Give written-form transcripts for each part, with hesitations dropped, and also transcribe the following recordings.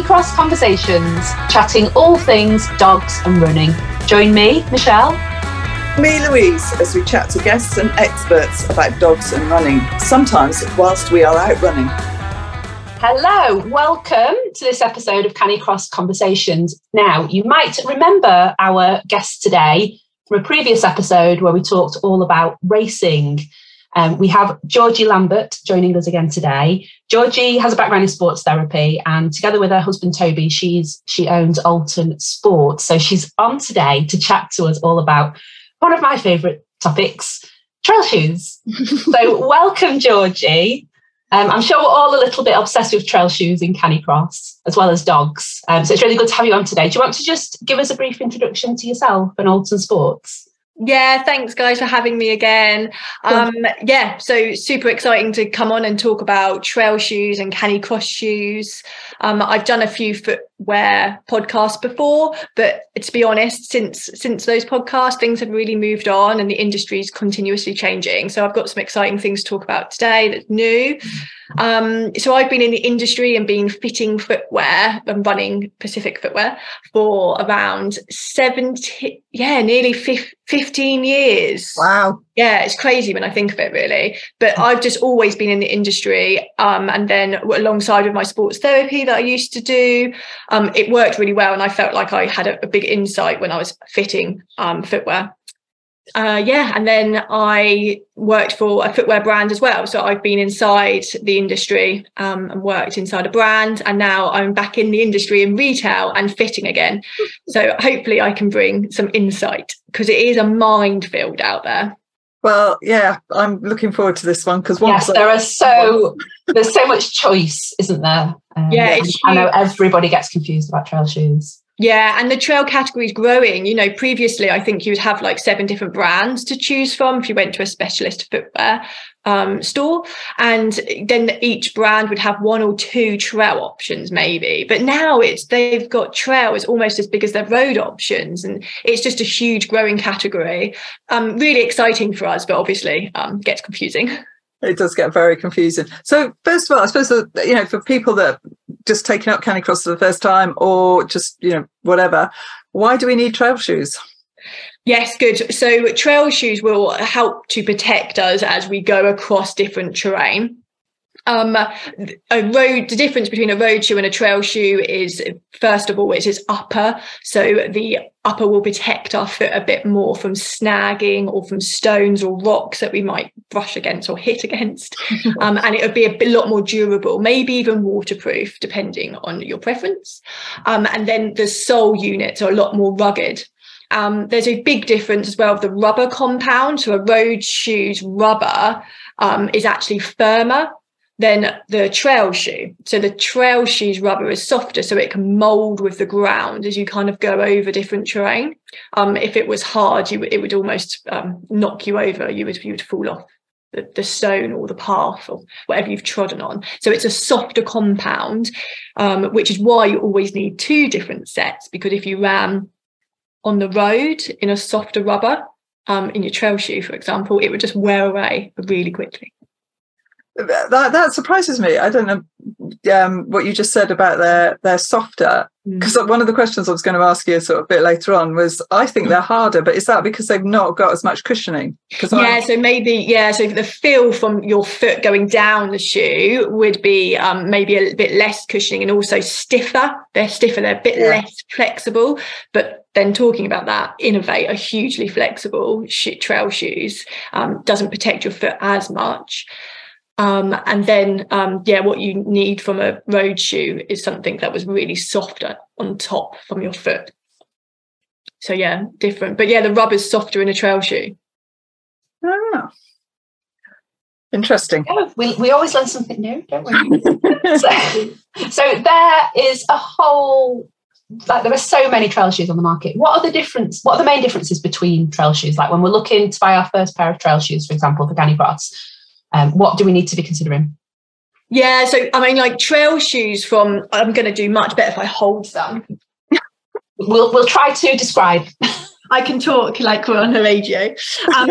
Canicross Conversations, chatting all things dogs and running. Join me, Michelle. Me, Louise, as we chat to guests and experts about dogs and running, sometimes whilst we are out running. Hello, welcome to this episode of Canicross Conversations. Now, you might remember our guest today from a previous episode where we talked all about racing. We have Georgie Lambert joining us again today. Georgie has a background in sports therapy, and together with her husband Toby, she owns Alton Sports. So she's on today to chat to us all about one of my favourite topics, trail shoes. So welcome, Georgie. I'm sure we're all a little bit obsessed with trail shoes in Canicross, as well as dogs. So it's really good to have you on today. Do you want to just give us a brief introduction to yourself and Alton Sports? Yeah, thanks guys for having me again. So super exciting to come on and talk about trail shoes and Canicross shoes. I've done a few footwear podcasts before, but to be honest, since those podcasts, things have really moved on and the industry is continuously changing. So I've got some exciting things to talk about today that's new. So I've been in the industry and been fitting footwear and running Pacific footwear for around 15 years. Wow. Yeah, it's crazy when I think of it, really. But I've just always been in the industry. And then alongside with my sports therapy that I used to do, it worked really well. And I felt like I had a big insight when I was fitting footwear. And then I worked for a footwear brand as well. So I've been inside the industry and worked inside a brand. And now I'm back in the industry in retail and fitting again. So hopefully I can bring some insight because it is a minefield out there. Well, yeah, I'm looking forward to this one because there's so much choice, isn't there? I know everybody gets confused about trail shoes. Yeah, and the trail category is growing. You know, previously, I think you would have like 7 different brands to choose from if you went to a specialist footwear store. And then each brand would have 1 or 2 trail options maybe. But now they've got trail is almost as big as their road options. And it's just a huge growing category. Really exciting for us, but obviously gets confusing. It does get very confusing. So first of all, I suppose, you know, for people that just taking up Canicross for the first time or just, you know, whatever, why do we need trail shoes? Yes, good. So trail shoes will help to protect us as we go across different terrain. The difference between a road shoe and a trail shoe is, first of all, it's its upper. So the upper will protect our foot a bit more from snagging or from stones or rocks that we might brush against or hit against. And it would be a lot more durable, maybe even waterproof, depending on your preference. And then the sole units are a lot more rugged. There's a big difference as well of the rubber compound. So a road shoe's rubber is actually firmer than the trail shoe. So the trail shoe's rubber is softer, so it can mould with the ground as you kind of go over different terrain. If it was hard, it would almost knock you over. You would fall off the stone or the path or whatever you've trodden on. So it's a softer compound, which is why you always need 2 different sets, because if you ran on the road in a softer rubber, in your trail shoe, for example, it would just wear away really quickly. That surprises me. I don't know what you just said about they're softer, because one of the questions I was going to ask you sort of a bit later on was, I think they're harder, but is that because they've not got as much cushioning? So the feel from your foot going down the shoe would be maybe a bit less cushioning and also stiffer. They're stiffer, they're a bit less flexible, but then talking about that, Inov-8 are hugely flexible trail shoes, doesn't protect your foot as much. What you need from a road shoe is something that was really softer on top from your foot. So, yeah, different. But, yeah, the rubber's softer in a trail shoe. Oh, interesting. Yeah, we always learn something new, don't we? So there is a whole... Like there are so many trail shoes on the market. What are the main differences between trail shoes? Like when we're looking to buy our first pair of trail shoes, for example, for Canicross, what do we need to be considering? Yeah, so I mean, like trail shoes from, I'm going to do much better if I hold some. We'll try to describe. I can talk like we're on the radio. So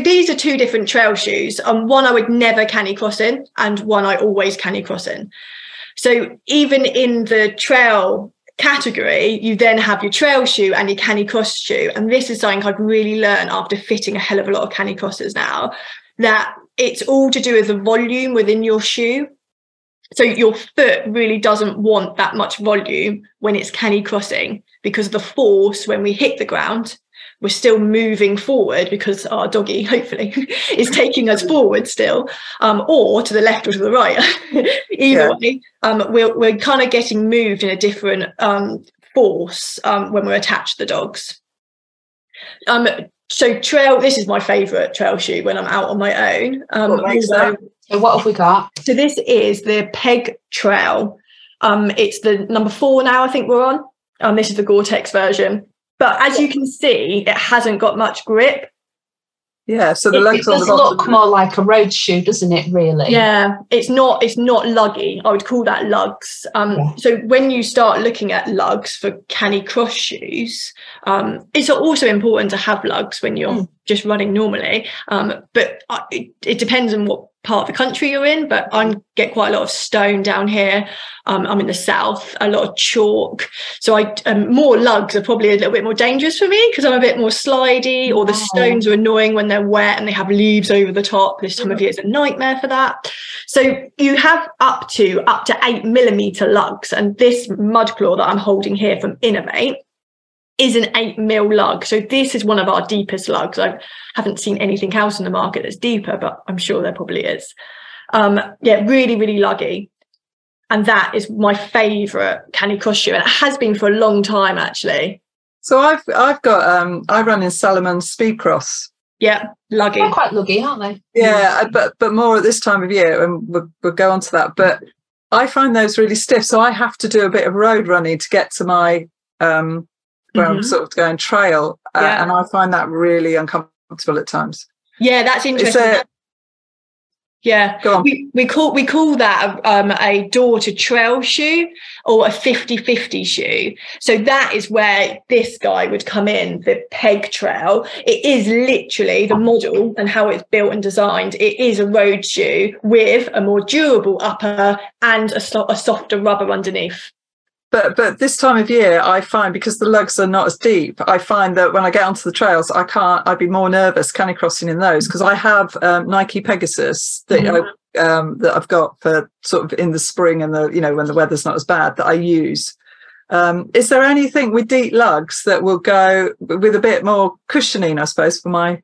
these are 2 different trail shoes. One I would never Canicross in, and one I always Canicross in. So even in the trail category, you then have your trail shoe and your Canicross shoe. And this is something I've really learned after fitting a hell of a lot of Canicrosses now, that it's all to do with the volume within your shoe. So your foot really doesn't want that much volume when it's Canicrossing, because the force when we hit the ground, we're still moving forward because our doggy, hopefully, is taking us forward still, or to the left or to the right. Either way, we're kind of getting moved in a different force when we're attached to the dogs. So trail, this is my favourite trail shoe when I'm out on my own. So what have we got? So this is the Peg Trail. It's the number 4 now, I think we're on. This is the Gore-Tex version. But as you can see, it hasn't got much grip. Yeah, so the legs on the bottom. It does look more like a road shoe, doesn't it, really? Yeah, it's not luggy. I would call that lugs. So when you start looking at lugs for Canicross shoes, it's also important to have lugs when you're just running normally. But it depends on what part of the country you're in, but I get quite a lot of stone down here. I'm in the south, a lot of chalk. So more lugs are probably a little bit more dangerous for me because I'm a bit more slidey, or the stones are annoying when they're wet and they have leaves over the top. This time of year is a nightmare for that. So you have up to 8mm lugs, and this mudclaw that I'm holding here from Inov-8 is an 8mm lug. So this is one of our deepest lugs. I haven't seen anything else in the market that's deeper, but I'm sure there probably is. Really, really luggy. And that is my favourite Canicross shoe, and it has been for a long time, actually. So I've got, I run in Salomon Speedcross. Yeah, luggy. They're quite luggy, aren't they? Yeah, but more at this time of year, and we'll go on to that. But I find those really stiff, so I have to do a bit of road running to get to my... where I'm sort of going trail, and I find that really uncomfortable at times. Yeah, that's interesting. Go on. We call that a door to trail shoe, or a 50-50 shoe. So that is where this guy would come in, the Peg Trail. It is literally the model and how it's built and designed. It is a road shoe with a more durable upper and a softer rubber underneath. But this time of year, I find, because the lugs are not as deep, I find that when I get onto the trails, I'd be more nervous Canicrossing in those, because I have Nike Pegasus that, that I've got for sort of in the spring and when the weather's not as bad, that I use. Is there anything with deep lugs that will go with a bit more cushioning, I suppose, for my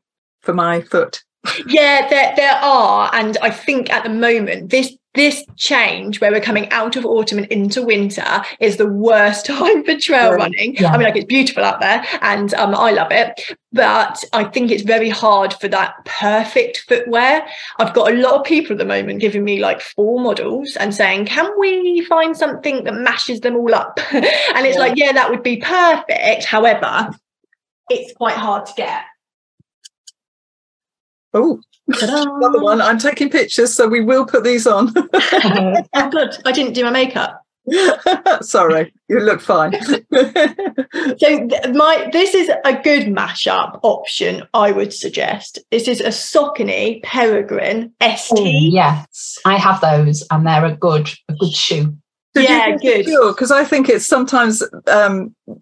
foot? Yeah, there are. And I think at the moment, this change where we're coming out of autumn and into winter is the worst time for trail running. Yeah. I mean, it's beautiful out there, and I love it, but I think it's very hard for that perfect footwear. I've got a lot of people at the moment giving me 4 models and saying, can we find something that mashes them all up? And it's that would be perfect. However, it's quite hard to get. Oh, another one. I'm taking pictures, so we will put these on. Oh, good. I didn't do my makeup. Sorry, you look fine. So this is a good mashup option, I would suggest. This is a Saucony Peregrine ST. Oh, yes, I have those, and they're a good shoe. Good. Because I think it's sometimes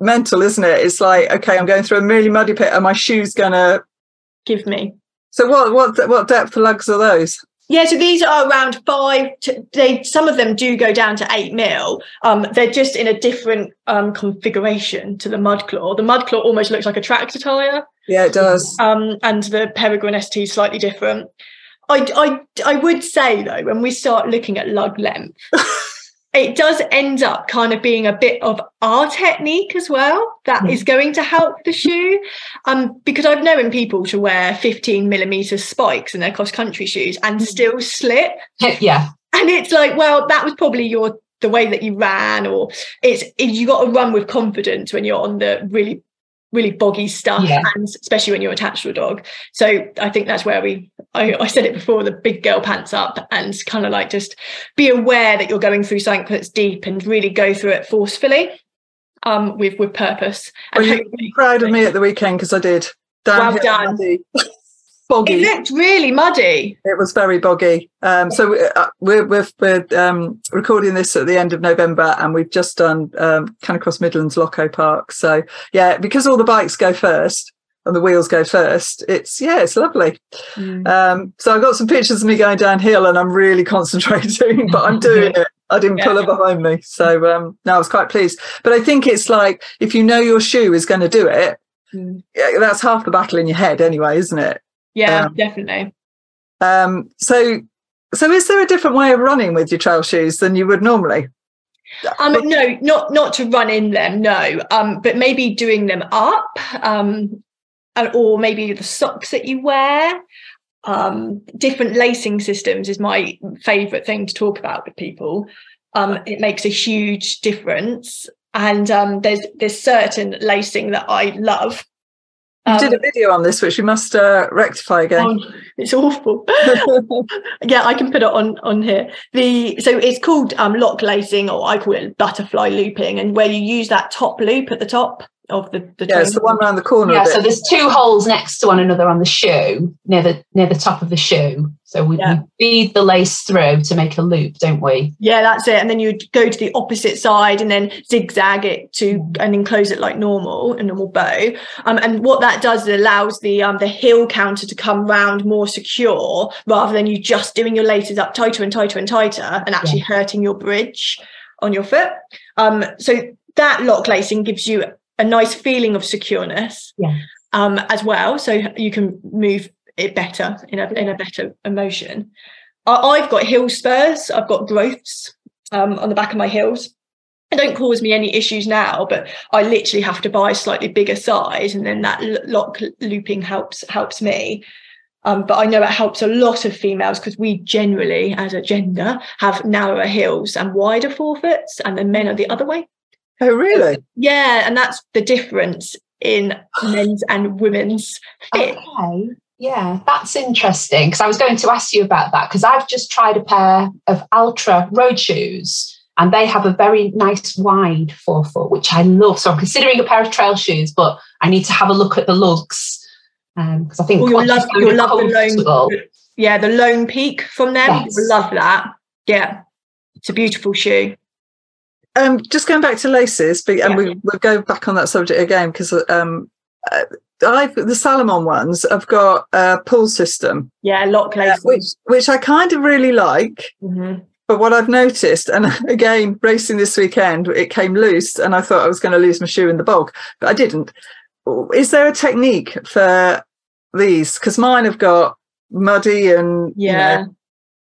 mental, isn't it? It's like, okay, I'm going through a really muddy pit, and my shoe's gonna give me. So what depth lugs are those? Yeah, so these are around 5. Some of them do go down to 8mm. They're just in a different configuration to the mudclaw. The mudclaw almost looks like a tractor tyre. Yeah, it does. And the Peregrine ST is slightly different. I would say, though, when we start looking at lug length, it does end up kind of being a bit of our technique as well that is going to help the shoe, because I've known people to wear 15mm spikes in their cross-country shoes and still slip. Yeah. And it's like, well, that was probably the way that you ran, or you got to run with confidence when you're on the really, really boggy stuff, and especially when you're attached to a dog. So I think that's where I said it before, the big girl pants up, and kind of just be aware that you're going through something that's deep and really go through it forcefully, with purpose. And well, you're proud of me at the weekend, because I did. Well done. boggy. It looked really muddy. It was very boggy. So we're recording this at the end of November, and we've just done Canicross Midlands Loco Park. So yeah, because all the bikes go first and the wheels go first, it's lovely. Mm. So I've got some pictures of me going downhill, and I'm really concentrating, but I'm doing it. I didn't pull her behind me. So no, I was quite pleased. But I think it's like, if you know your shoe is going to do it, that's half the battle in your head anyway, isn't it? Yeah, definitely. So is there a different way of running with your trail shoes than you would normally? No, not to run in them, no. But maybe doing them up, or maybe the socks that you wear. Different lacing systems is my favourite thing to talk about with people. It makes a huge difference, and there's certain lacing that I love. You did a video on this, which you must rectify again. It's awful. Yeah, I can put it on here. So it's called lock lacing, or I call it butterfly looping, and where you use that top loop at the top of the it's the one around the corner. Yeah, so there's two holes next to one another on the shoe, near the top of the shoe. So we feed the lace through to make a loop, don't we? Yeah, that's it. And then you'd go to the opposite side and then zigzag it and enclose it like normal, a normal bow. And what that does is it allows the heel counter to come round more secure, rather than you just doing your laces up tighter and tighter and tighter and actually hurting your bridge on your foot. So that lock lacing gives you a nice feeling of secureness as well. So you can move it better in a better emotion. I've got heel spurs. I've got growths on the back of my heels. It don't cause me any issues now, but I literally have to buy a slightly bigger size, and then that lock looping helps me. But I know it helps a lot of females, because we generally, as a gender, have narrower heels and wider forefoots, and then men are the other way. Oh, really? Yeah, and that's the difference in men's and women's fit. Okay, yeah, that's interesting, because I was going to ask you about that, because I've just tried a pair of Altra road shoes, and they have a very nice wide forefoot, which I love. So I'm considering a pair of trail shoes, but I need to have a look at the lugs, because I think you'll love the Lone. Yeah, the Lone Peak from them. Yes. You'll love that. Yeah, it's a beautiful shoe. Just going back to laces, we'll go back on that subject again, because the Salomon ones have got a pull system. Yeah, lock laces. Which I kind of really like. Mm-hmm. But what I've noticed, and again, racing this weekend, it came loose and I thought I was going to lose my shoe in the bog, but I didn't. Is there a technique for these? Because mine have got muddy and, you know,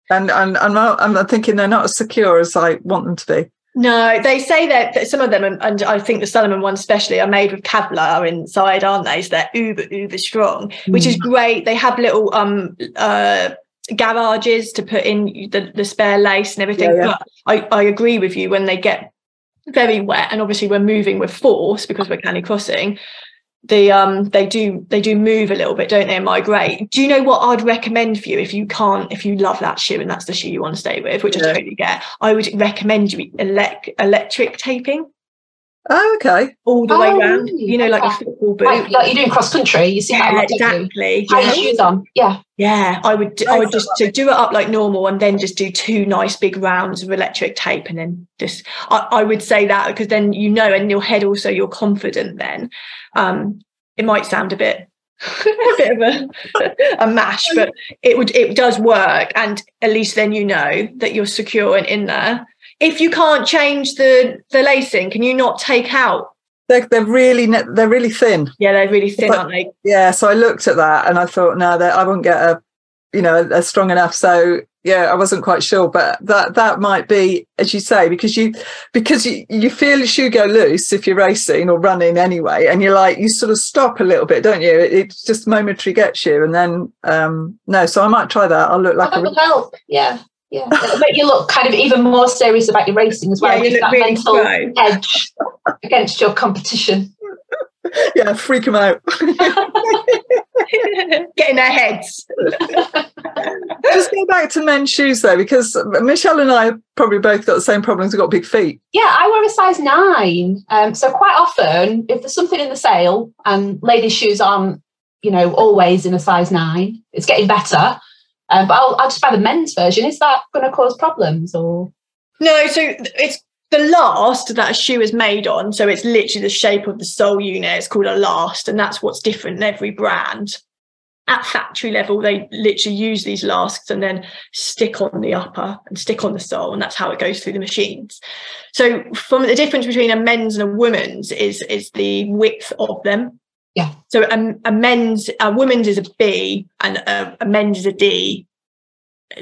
and I'm thinking they're not as secure as I want them to be. No, they say that some of them, and I think the Salomon ones especially, are made with Kevlar inside, aren't they? So they're uber strong, which is great. They have little garages to put in the spare lace and everything. Yeah, yeah. But I agree with you, when they get very wet, and obviously we're moving with force because we're canicrossing, they do move a little bit, don't they, and migrate. Do you know what I'd recommend for you if you love that shoe and that's the shoe you want to stay with, which I totally get? I would recommend you electric taping. Oh, okay. All the way round. You know, like a football boot. Like you do in cross country, you see that. Exactly. High shoes on. Yeah. Yeah. I would just do it up like normal, and then just do two nice big rounds of electric tape, and then just I would say that, because then and your head also, you're confident then. It might sound a bit a bit of a mash, but it does work, and at least then you know that you're secure and in there. If you can't change the lacing, can you not take out? They're really thin. Yeah, they're really thin, aren't they? Yeah. So I looked at that and I thought, no, I wouldn't get a strong enough. So yeah, I wasn't quite sure, but that might be, as you say, because you feel your shoe go loose if you're racing or running anyway, and you're like, you sort of stop a little bit, don't you? It just momentarily gets you, and then no. So I might try that. I'll look like a help. Yeah. Yeah, it'll make you look kind of even more serious about your racing as well. Yeah, you look that really mental edge against your competition. Yeah, freak them out. Get in their heads. Just go back to men's shoes though, because Michelle and I have probably both got the same problems. We've got big feet. Yeah, I wear a size 9. So quite often, if there's something in the sale and ladies' shoes aren't you know, always in a size 9. It's getting better. But I'll just buy the men's version. Is that going to cause problems or? No, so it's the last that a shoe is made on. So it's literally the shape of the sole unit. It's called a last, and that's what's different in every brand. At factory level, they literally use these lasts and then stick on the upper and stick on the sole, and that's how it goes through the machines. So from the difference between a men's and a woman's is the width of them. Yeah. So a woman's is a B and a men's is a D,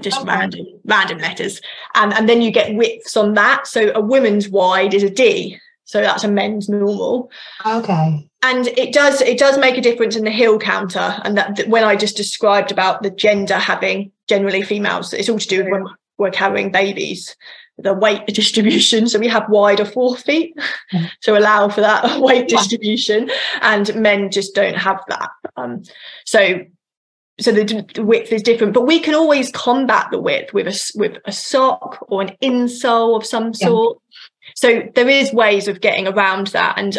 just okay. random letters. And then you get widths on that. So a woman's wide is a D. So that's a men's normal. Okay. And it does make a difference in the heel counter. And that when I just described about the gender having generally females, it's all to do with when we're carrying babies, the weight distribution. So we have wider forefeet to allow for that weight distribution, and men just don't have that. So the width is different, but we can always combat the width with a sock or an insole of some sort. So there is ways of getting around that. And,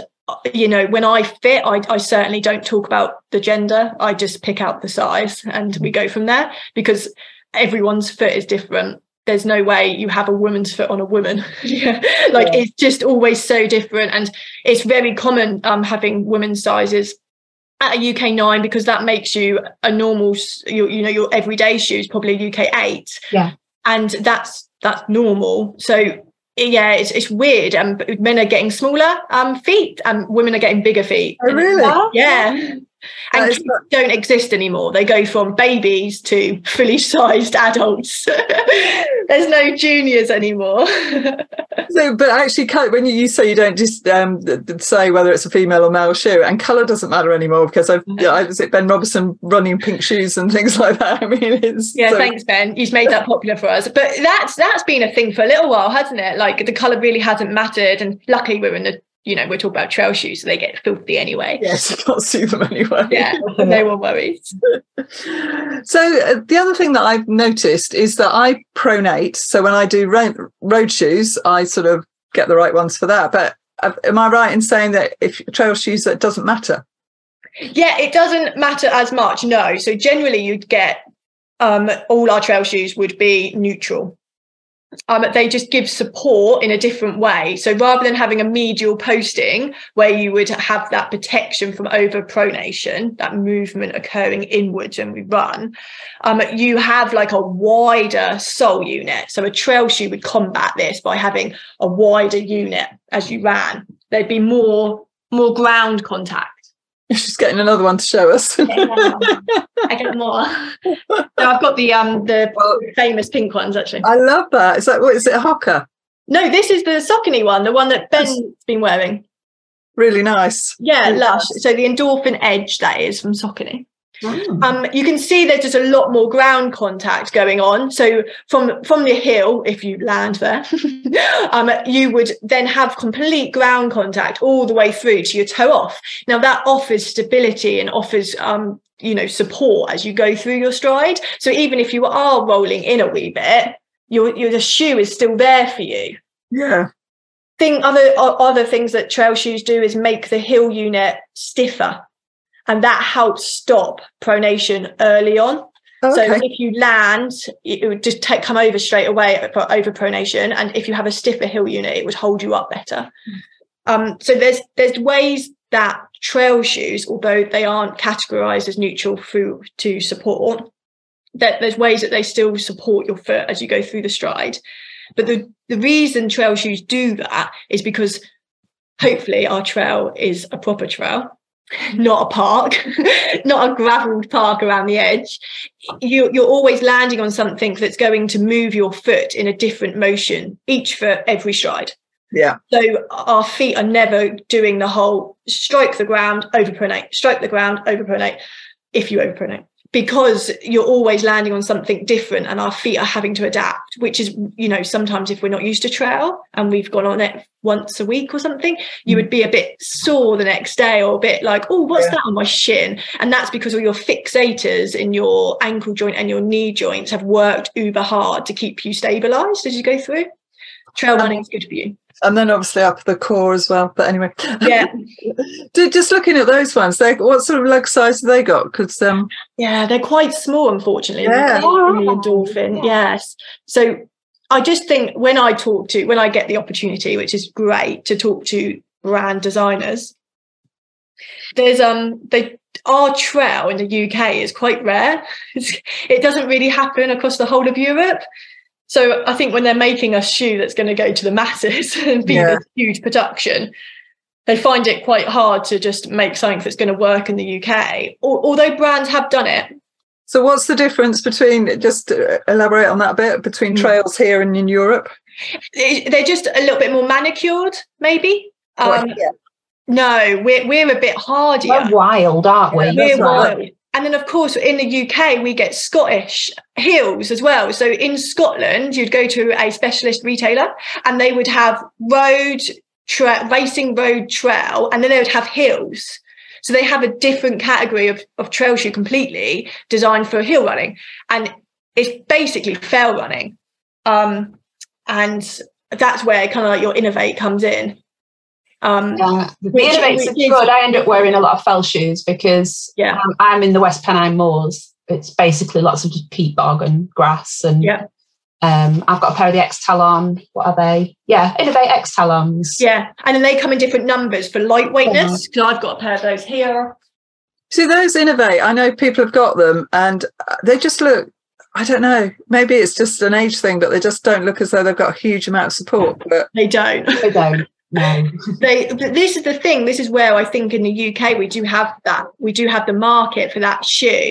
you know, when I fit, I certainly don't talk about the gender. I just pick out the size and we go from there, because everyone's foot is different. There's no way you have a woman's foot on a woman. It's just always so different. And it's very common having women's sizes at a UK 9, because that makes you a normal, your everyday shoes, probably UK 8. Yeah. And that's normal. So yeah, it's weird. Men are getting smaller feet, and women are getting bigger feet. Oh, really? Yeah. And kids don't exist anymore. They go from babies to fully sized adults. There's no juniors anymore. So, but actually, when you say you don't just say whether it's a female or male shoe, and colour doesn't matter anymore, because I was at Ben Robertson running pink shoes and things like that. I mean, thanks, Ben. You've made that popular for us. But that's been a thing for a little while, hasn't it? Like the colour really hasn't mattered, and luckily we're in the. You know, we're talking about trail shoes, so they get filthy anyway. Yes, you can't see them anyway. Yeah, no one worries. So the other thing that I've noticed is that I pronate. So when I do road shoes, I sort of get the right ones for that. But am I right in saying that if trail shoes, that doesn't matter? Yeah, it doesn't matter as much, no. So generally you'd get all our trail shoes would be neutral. They just give support in a different way. So rather than having a medial posting where you would have that protection from overpronation, that movement occurring inwards when we run, you have like a wider sole unit. So a trail shoe would combat this by having a wider unit as you ran. There'd be more ground contact. She's getting another one to show us. I get more. So I've got the famous pink ones, actually. I love that. Is that what is it, a Hocker? No, this is the Saucony one, the one that Ben's been wearing. Really nice. Yeah, really lush. Nice. So the Endorphin Edge, that is, from Saucony. Wow. You can see there's just a lot more ground contact going on. So from the heel, if you land there, you would then have complete ground contact all the way through to your toe off. Now that offers stability and offers support as you go through your stride. So even if you are rolling in a wee bit, the shoe is still there for you. Yeah. Other things that trail shoes do is make the heel unit stiffer. And that helps stop pronation early on. Okay. So if you land, it would just come over straight away for overpronation. And if you have a stiffer heel unit, it would hold you up better. So there's ways that trail shoes, although they aren't categorised as neutral through to support, that there's ways that they still support your foot as you go through the stride. But the reason trail shoes do that is because hopefully our trail is a proper trail. Not a park, not a gravelled park around the edge. You're always landing on something that's going to move your foot in a different motion, each foot, every stride. Yeah. So our feet are never doing the whole strike the ground, overpronate, strike the ground, overpronate, if you overpronate, because you're always landing on something different and our feet are having to adapt, which is, sometimes if we're not used to trail and we've gone on it once a week or something, you would be a bit sore the next day or a bit like, oh, what's that on my shin? And that's because all your fixators in your ankle joint and your knee joints have worked uber hard to keep you stabilised as you go through. trail running's good for you. And then obviously up the core as well. But anyway, yeah. Just looking at those ones, what sort of lug size have they got? Because yeah, they're quite small, unfortunately. Yeah. The Endorphin, yes. So I just think when I get the opportunity, which is great, to talk to brand designers, there's our trail in the UK is quite rare. It doesn't really happen across the whole of Europe. So I think when they're making a shoe that's going to go to the masses and be this huge production, they find it quite hard to just make something that's going to work in the UK, although brands have done it. So what's the difference between, just elaborate on that a bit, between trails here and in Europe? They're just a little bit more manicured, maybe. No, we're a bit hardier. We're wild, aren't we? We're wild. And then, of course, in the UK, we get Scottish hills as well. So in Scotland, you'd go to a specialist retailer and they would have racing road trail, and then they would have hills. So they have a different category of trail shoe completely designed for hill running. And it's basically trail running. And that's where kind of like your Inov-8 comes in. The Inov-8's good. I end up wearing a lot of fell shoes because I'm in the West Pennine Moors. It's basically lots of just peat bog and grass, and I've got a pair of the X-Talon. What are they? Yeah, Inov-8 X-Talons. Yeah, and then they come in different numbers for lightweightness. Because I've got a pair of those here. See, those Inov-8, I know people have got them, and they just look, I don't know, maybe it's just an age thing, but they just don't look as though they've got a huge amount of support. But They don't. No. This is the thing. This is where I think in the UK we do have that. We do have the market for that shoe.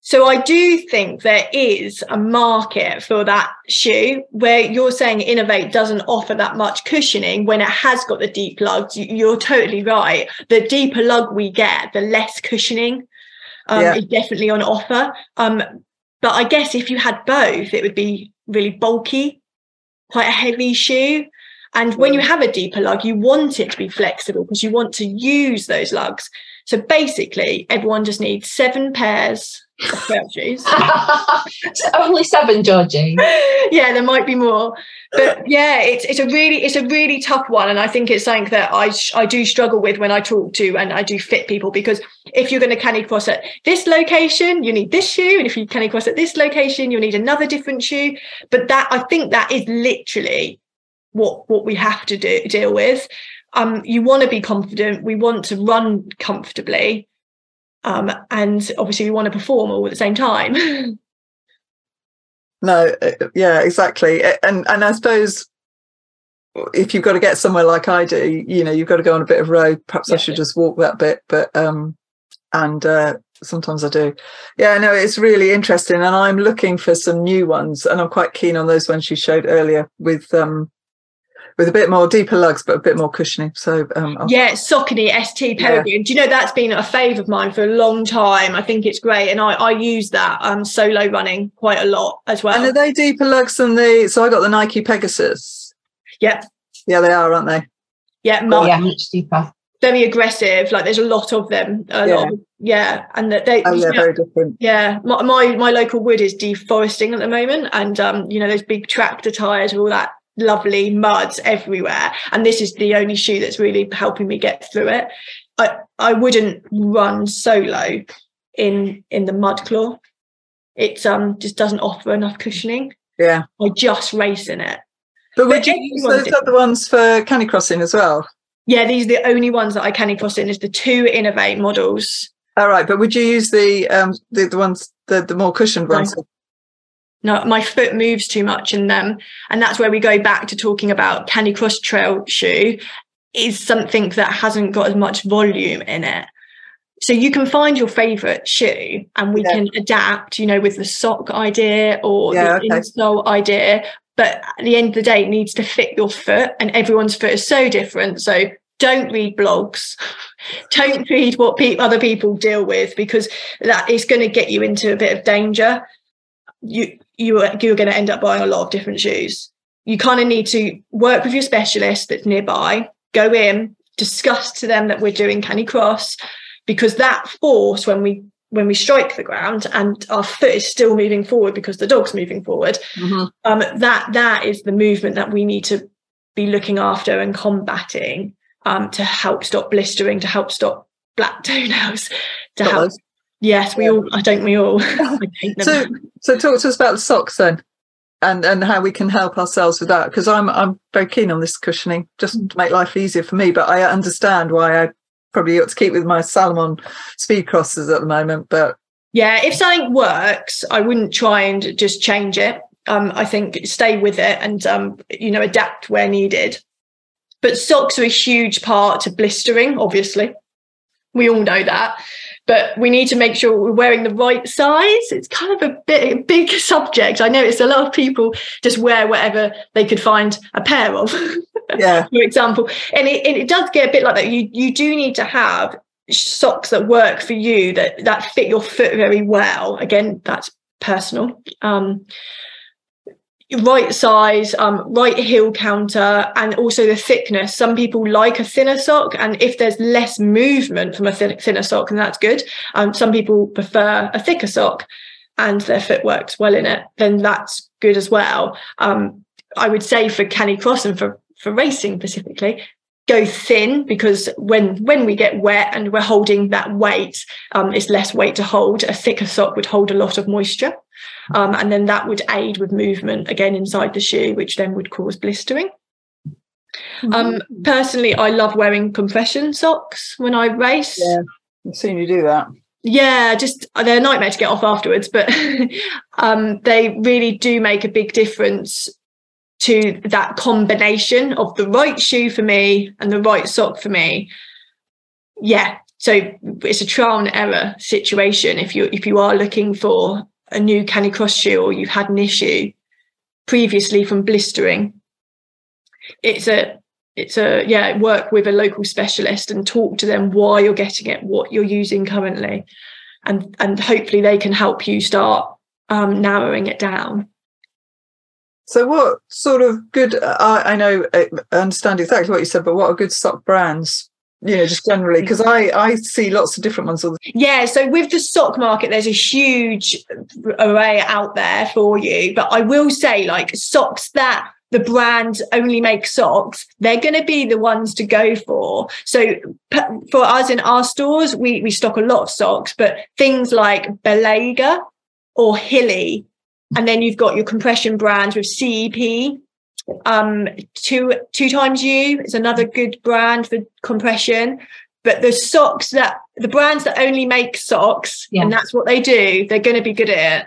So I do think there is a market for that shoe where you're saying Inov-8 doesn't offer that much cushioning when it has got the deep lugs. You're totally right. The deeper lug we get, the less cushioning is definitely on offer. But I guess if you had both, it would be really bulky, quite a heavy shoe. And when you have a deeper lug, you want it to be flexible because you want to use those lugs. So basically, everyone just needs 7 pairs of trail shoes. Only 7, Georgie. Yeah, there might be more. But yeah, it's a really tough one. And I think it's something that I do struggle with when I talk to and I do fit people, because if you're going to canicross at this location, you need this shoe. And if you canicross at this location, you'll need another different shoe. But that, I think that is literally what we have to deal with. You want to be confident, we want to run comfortably, and obviously we want to perform all at the same time. No, yeah, exactly. And I suppose if you've got to get somewhere like I do, you know, you've got to go on a bit of road. Perhaps I should just walk that bit, but sometimes I do. Yeah, no, it's really interesting, and I'm looking for some new ones, and I'm quite keen on those ones you showed earlier with a bit more deeper lugs but a bit more cushioning. So Saucony ST Peregrine. Do you know, that's been a fave of mine for a long time. I think it's great, and I use that solo running quite a lot as well. And are they deeper lugs than the, so I got the Nike Pegasus? Yeah, they are, aren't they? Much deeper, very aggressive, like there's a lot of them. And that they very different. My local wood is deforesting at the moment, and you know, those big tractor tires with all that lovely muds everywhere, and this is the only shoe that's really helping me get through it. I wouldn't run solo in the mud claw. It just doesn't offer enough cushioning. I just race in it. But would you use those other ones for canicrossing as well? Yeah, these are the only ones that I canicross in, is the 2 Inov-8 models. All right, but would you use the ones, the more cushioned ones? No, my foot moves too much in them. And that's where we go back to talking about canicross trail shoe is something that hasn't got as much volume in it. So you can find your favourite shoe, and we can adapt, you know, with the sock idea or the insole idea. But at the end of the day, it needs to fit your foot, and everyone's foot is so different. So don't read blogs. Don't read what other people deal with, because that is going to get you into a bit of danger. You're going to end up buying a lot of different shoes. You kind of need to work with your specialist that's nearby, go in, discuss to them that we're doing canicross, because that force, when we strike the ground and our foot is still moving forward because the dog's moving forward, that is the movement that we need to be looking after and combating to help stop blistering, to help stop black toenails, to help. Yes, we all. I think we all. I hate them. So talk to us about the socks then, and how we can help ourselves with that, because I'm very keen on this cushioning, just to make life easier for me. But I understand why I probably ought to keep with my Salomon Speedcrosses at the moment. But yeah, if something works, I wouldn't try and just change it. I think stay with it and adapt where needed. But socks are a huge part to blistering. Obviously, we all know that. But we need to make sure we're wearing the right size. It's kind of a big subject. I noticed a lot of people just wear whatever they could find a pair of, yeah. For example. And it does get a bit like that. You do need to have socks that work for you, that fit your foot very well. Again, that's personal. Right size, right heel counter, and also the thickness. Some people like a thinner sock, and if there's less movement from a thinner sock, then that's good. Some people prefer a thicker sock and their foot works well in it, then that's good as well. I would say for Canicross and for racing specifically, go thin, because when we get wet and we're holding that weight, it's less weight to hold. A thicker sock would hold a lot of moisture, and then that would aid with movement again inside the shoe, which then would cause blistering. Personally, I love wearing compression socks when I race. Yeah, I've seen you do that. Yeah, just they're a nightmare to get off afterwards, but they really do make a big difference to that combination of the right shoe for me and the right sock for me. Yeah, so it's a trial and error situation. If you are looking for a new Canicross shoe, or you've had an issue previously from blistering, it's work with a local specialist and talk to them why you're getting it, what you're using currently, and hopefully they can help you start narrowing it down. So what sort of good, I understand exactly what you said, but what are good sock brands, just generally? Because I see lots of different ones. Yeah, so with the sock market, there's a huge array out there for you. But I will say, like, socks that the brand only makes socks, they're going to be the ones to go for. So for us in our stores, we stock a lot of socks, but things like Balega or Hilly. And then you've got your compression brands with CEP, 2XU is another good brand for compression. But the socks that the brands that only make socks, yeah, and that's what they do, they're going to be good at it,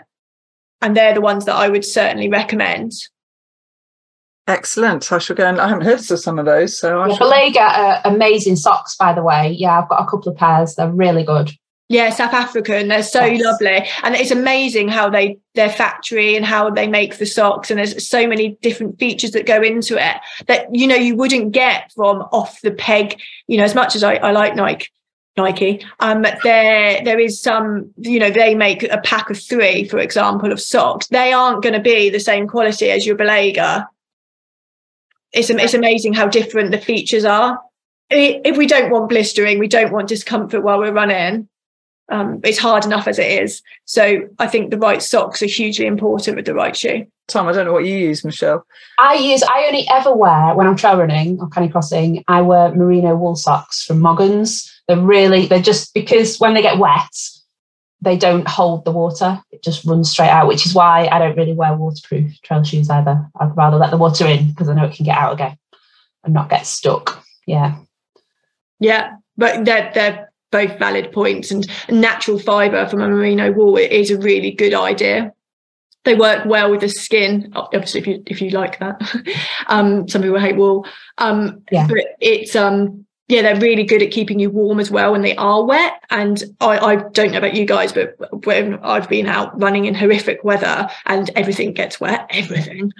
and they're the ones that I would certainly recommend. Excellent. I shall go, and I haven't heard of some of those. So Balega are amazing socks, by the way. Yeah, I've got a couple of pairs. They're really good. Yeah, South African, they're so lovely. And it's amazing how their factory and how they make the socks. And there's so many different features that go into it that, you wouldn't get from off the peg, as much as I like Nike. There is some, they make a pack of 3, for example, of socks. They aren't going to be the same quality as your Balega. It's amazing how different the features are. If we don't want blistering, we don't want discomfort while we're running. It's hard enough as it is. So I think the right socks are hugely important with the right shoe. Tom, I don't know what you use, Michelle. I only ever wear, when I'm trail running or canicrossing, I wear merino wool socks from Moggans. They're just, because when they get wet, they don't hold the water. It just runs straight out, which is why I don't really wear waterproof trail shoes either. I'd rather let the water in, because I know it can get out again and not get stuck. Yeah. Yeah, but they're both valid points, and natural fibre from a merino wool is a really good idea. They work well with the skin, obviously, if you like that. Some people hate wool. But it's they're really good at keeping you warm as well when they are wet. And I don't know about you guys, but when I've been out running in horrific weather and everything gets wet, everything,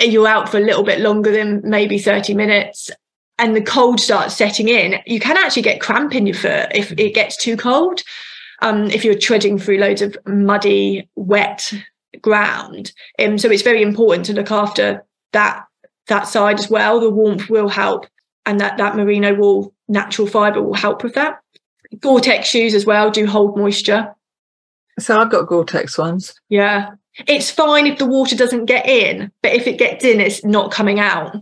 you're out for a little bit longer than maybe 30 minutes. And the cold starts setting in, you can actually get cramp in your foot if it gets too cold. If you're treading through loads of muddy, wet ground. So it's very important to look after that side as well. The warmth will help, and that merino wool, natural fibre, will help with that. Gore-Tex shoes as well do hold moisture. So I've got Gore-Tex ones. Yeah. It's fine if the water doesn't get in, but if it gets in, it's not coming out.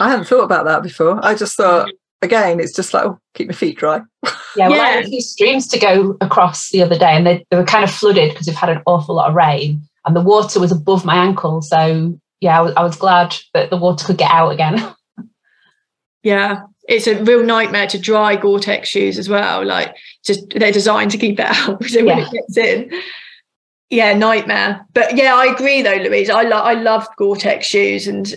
I hadn't thought about that before. I just thought, again, it's just like, oh, keep my feet dry. Yeah, well, I had a few streams to go across the other day, and they were kind of flooded because we've had an awful lot of rain, and the water was above my ankle. So, yeah, I was glad that the water could get out again. Yeah, it's a real nightmare to dry Gore-Tex shoes as well. Like, just they're designed to keep it out, so when it gets in. Yeah, nightmare. But yeah, I agree though, Louise. I love Gore-Tex shoes, and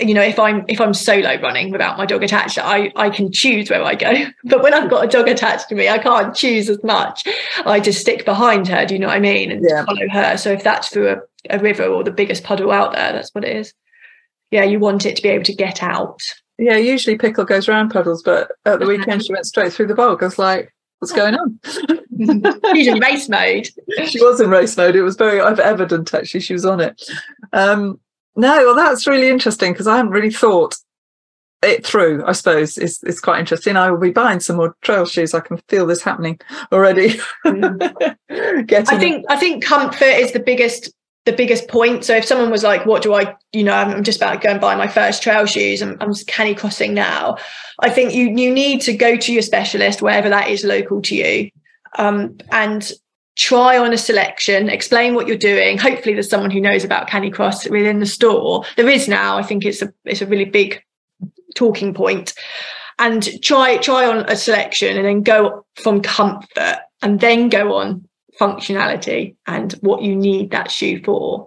you know, if I'm solo running without my dog attached, I can choose where I go. But when I've got a dog attached to me, I can't choose as much. I just stick behind her, do you know what I mean? And follow her. So if that's through a river or the biggest puddle out there, that's what it is. Yeah, you want it to be able to get out. Yeah, usually Pickle goes round puddles, but at the weekend she went straight through the bog. I was like, what's going on? She's in race mode. She was in race mode. It was very evident, actually, she was on it. No, well, that's really interesting, because I haven't really thought it through, I suppose. It's quite interesting. I will be buying some more trail shoes. I can feel this happening already. I think comfort is the biggest point. So if someone was like, what do I, you know, I'm just about to go and buy my first trail shoes, I'm canicrossing now, I think you need to go to your specialist, wherever that is local to you, and try on a selection, explain what you're doing. Hopefully there's someone who knows about canicross within the store. There is now. I think it's a really big talking point. And try on a selection, and then go from comfort, and then go on functionality and what you need that shoe for.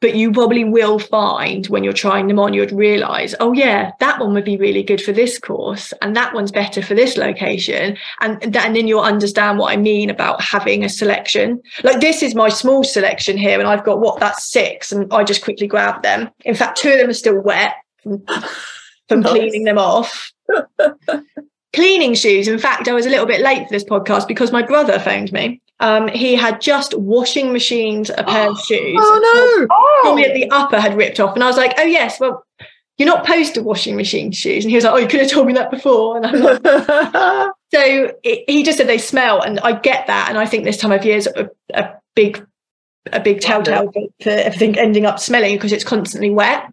But you probably will find, when you're trying them on, you'd realize, oh yeah, that one would be really good for this course, and that one's better for this location, and then you'll understand what I mean about having a selection. Like, this is my small selection here, and I've got that's 6, and I just quickly grabbed them. In fact, 2 of them are still wet from cleaning them off. Cleaning shoes. In fact, I was a little bit late for this podcast because my brother phoned me. He had just washing machined a pair of shoes. Oh, no. Probably at the upper had ripped off. And I was like, oh, yes, well, you're not supposed to washing machine shoes. And he was like, oh, you could have told me that before. And I'm like, so he just said they smell. And I get that. And I think this time of year is a big telltale for everything ending up smelling, because it's constantly wet.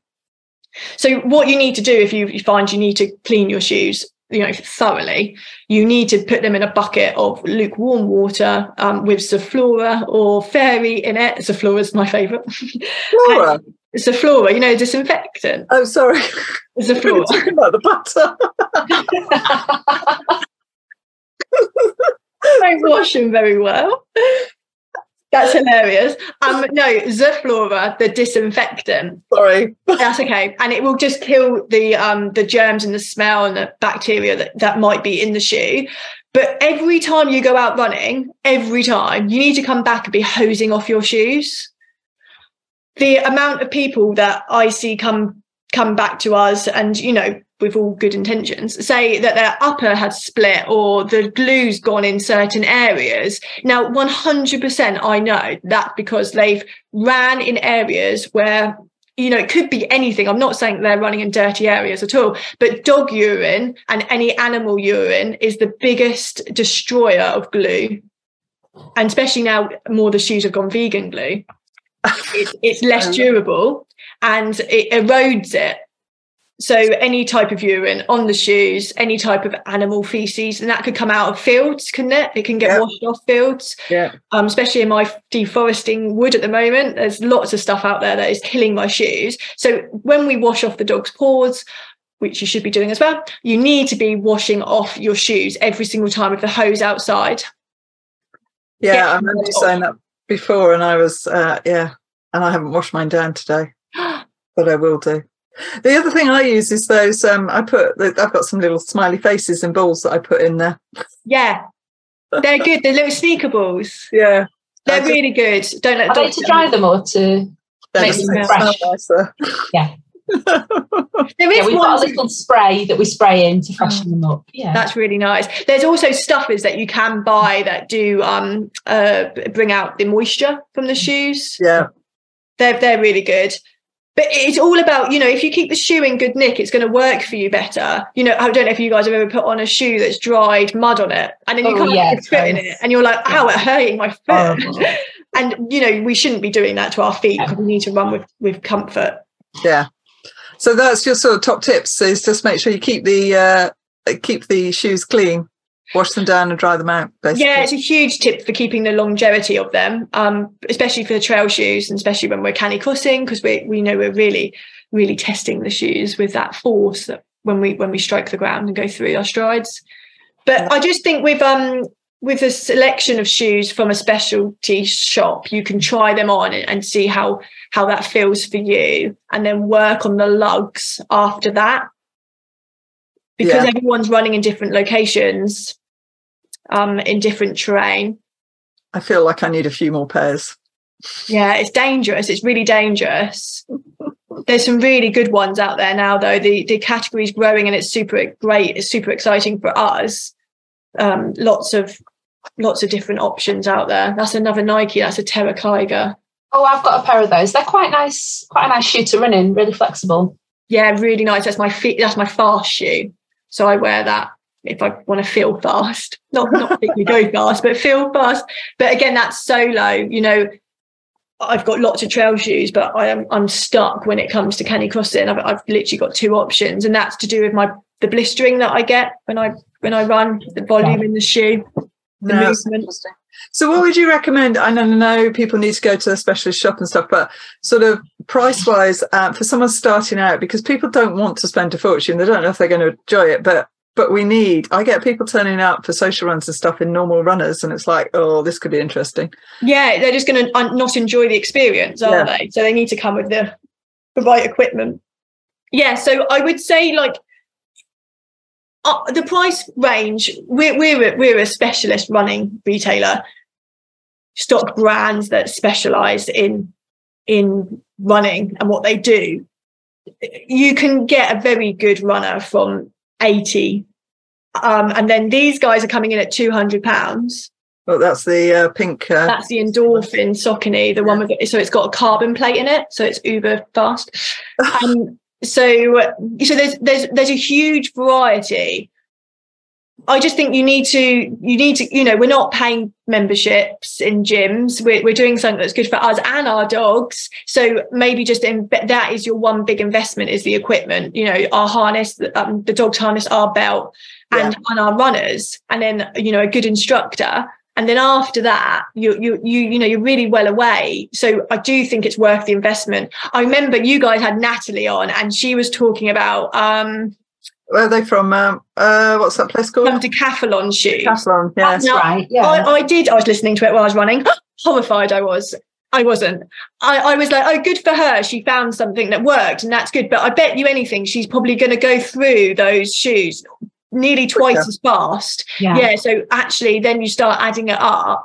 So what you need to do, if you find you need to clean your shoes, you know, thoroughly, you need to put them in a bucket of lukewarm water with Zoflora or Fairy in it. Zoflora's my favourite. Flora? Zoflora, you know, disinfectant. Oh, sorry. Zoflora. We're talking about the butter. Don't wash them very well. That's hilarious. No, Zoflora, the disinfectant. Sorry. That's okay. And it will just kill the germs and the smell and the bacteria that might be in the shoe. But every time you go out running, you need to come back and be hosing off your shoes. The amount of people that I see come back to us, and, you know, with all good intentions, say that their upper had split or the glue's gone in certain areas. Now, 100% I know that, because they've ran in areas where, you know, it could be anything. I'm not saying they're running in dirty areas at all, but dog urine and any animal urine is the biggest destroyer of glue. And especially now, more the shoes have gone vegan glue. It's less durable and it erodes it. So any type of urine on the shoes, any type of animal feces, and that could come out of fields, couldn't it? It can get washed off fields, especially in my deforesting wood at the moment. There's lots of stuff out there that is killing my shoes. So when we wash off the dog's paws, which you should be doing as well, you need to be washing off your shoes every single time with the hose outside. Yeah, I remember saying that before, and I was, and I haven't washed mine down today, but I will do. The other thing I use is those, I've got some little smiley faces and balls that I put in there. Yeah, they're good. They're little sneaker balls. Yeah. They're really good. Don't let them dry them or to make them fresh. Nicer. Yeah. We've got a little spray that we spray in to freshen them up. Yeah, that's really nice. There's also stuffers that you can buy that do bring out the moisture from the shoes. Yeah. They're really good. But it's all about, you know, if you keep the shoe in good nick, it's going to work for you better. You know, I don't know if you guys have ever put on a shoe that's dried mud on it, and then you can't get your foot in it, and you're like, ow, it's hurting my foot. And, you know, we shouldn't be doing that to our feet, because we need to run with comfort. Yeah. So that's your sort of top tips, is just make sure you keep the shoes clean, wash them down and dry them out, basically. Yeah, it's a huge tip for keeping the longevity of them, especially for the trail shoes, and especially when we're canicrossing, because we know we're really testing the shoes with that force that when we strike the ground and go through our strides. But I just think with a selection of shoes from a specialty shop, you can try them on and see how that feels for you, and then work on the lugs after that, because everyone's running in different locations, in different terrain. I feel like I need a few more pairs. Yeah, it's dangerous. It's really dangerous. There's some really good ones out there now, though. The category's growing and it's super great. It's super exciting for us. Lots of different options out there. That's another Nike, that's a Terra Kiger. Oh, I've got a pair of those. They're quite a nice shoe to run in, really flexible. Yeah, really nice. That's my fast shoe. So I wear that if I want to feel fast. Not particularly go fast, but feel fast. But again, that's solo. You know, I've got lots of trail shoes, but I'm stuck when it comes to canicrossing. I've literally got two options, and that's to do with the blistering that I get when I run, the volume in the shoe, the movement. So what would you recommend? I know people need to go to a specialist shop and stuff, but sort of price-wise, for someone starting out, because people don't want to spend a fortune. They don't know if they're going to enjoy it, but I get people turning up for social runs and stuff in normal runners, and it's like, oh, this could be interesting. Yeah, they're just going to not enjoy the experience, are they? So they need to come with the right equipment. Yeah, so I would say, like, the price range, we're a specialist running retailer, stock brands that specialise in running and what they do. You can get a very good runner from 80, and then these guys are coming in at £200. Well, that's the pink. That's the Endorphin Saucony, the one with. So it's got a carbon plate in it, so it's uber fast. So there's a huge variety. I just think you need to, you know, we're not paying memberships in gyms. We're doing something that's good for us and our dogs. So maybe just that is your one big investment, is the equipment, you know, our harness, the dog's harness, our belt and our runners, and then, you know, a good instructor. And then after that, you know, you're really well away. So I do think it's worth the investment. I remember you guys had Natalie on, and she was talking about where are they from? What's that place called? Decathlon shoes. Decathlon, yeah, that's right. Yeah, I was listening to it while I was running. Horrified I was. I wasn't. I was like, oh, good for her. She found something that worked, and that's good. But I bet you anything, she's probably going to go through those shoes nearly twice as fast. Yeah, so actually then you start adding it up.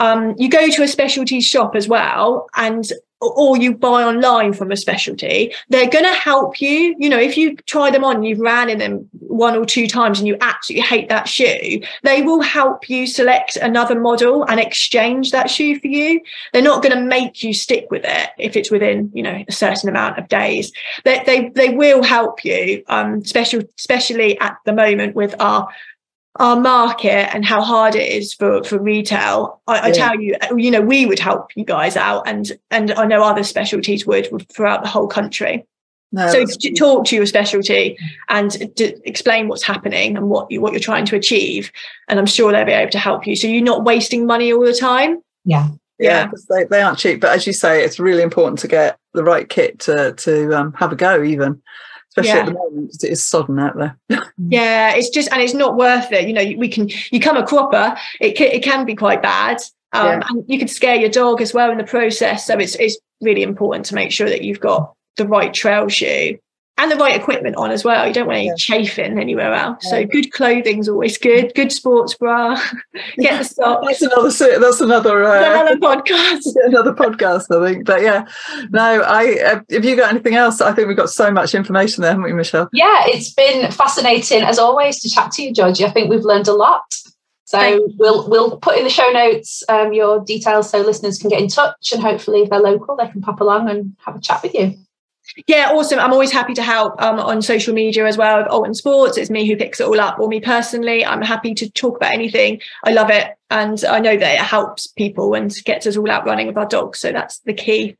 You go to a specialty shop as well, or you buy online from a specialty. They're going to help you. You know, if you try them on, you've ran in them one or two times and you absolutely hate that shoe, they will help you select another model and exchange that shoe for you. They're not going to make you stick with it if it's within, you know, a certain amount of days. They will help you, especially at the moment with our market and how hard it is for retail. I tell you, you know, we would help you guys out, and I know other specialties would throughout the whole country. So talk to your specialty and explain what's happening and what you're trying to achieve, and I'm sure they'll be able to help you, so you're not wasting money all the time. Because they aren't cheap, but as you say, it's really important to get the right kit to have a go, even especially at the moment, because it is sodden out there. It's just, and it's not worth it. You know, you come a cropper, it can be quite bad. And you could scare your dog as well in the process. So it's really important to make sure that you've got the right trail shoe and the right equipment on as well. You don't want any chafing anywhere else. So good clothing's always good. Good sports bra. Get the socks. That's another podcast, I think. But yeah, no. Have you got anything else? I think we've got so much information there, haven't we, Michelle? Yeah, it's been fascinating as always to chat to you, Georgie. I think we've learned a lot. So we'll put in the show notes your details so listeners can get in touch, and hopefully if they're local, they can pop along and have a chat with you. Yeah, awesome. I'm always happy to help on social media as well. Alton Sports, it's me who picks it all up, or me personally. I'm happy to talk about anything. I love it, and I know that it helps people and gets us all out running with our dogs, so that's the key.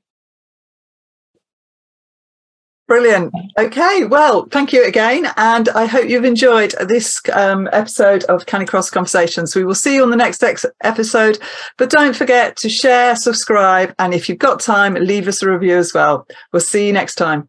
Brilliant. Okay, well, thank you again, and I hope you've enjoyed this episode of Canicross Conversations. We will see you on the next episode, but don't forget to share, subscribe, and if you've got time, leave us a review as well. We'll see you next time.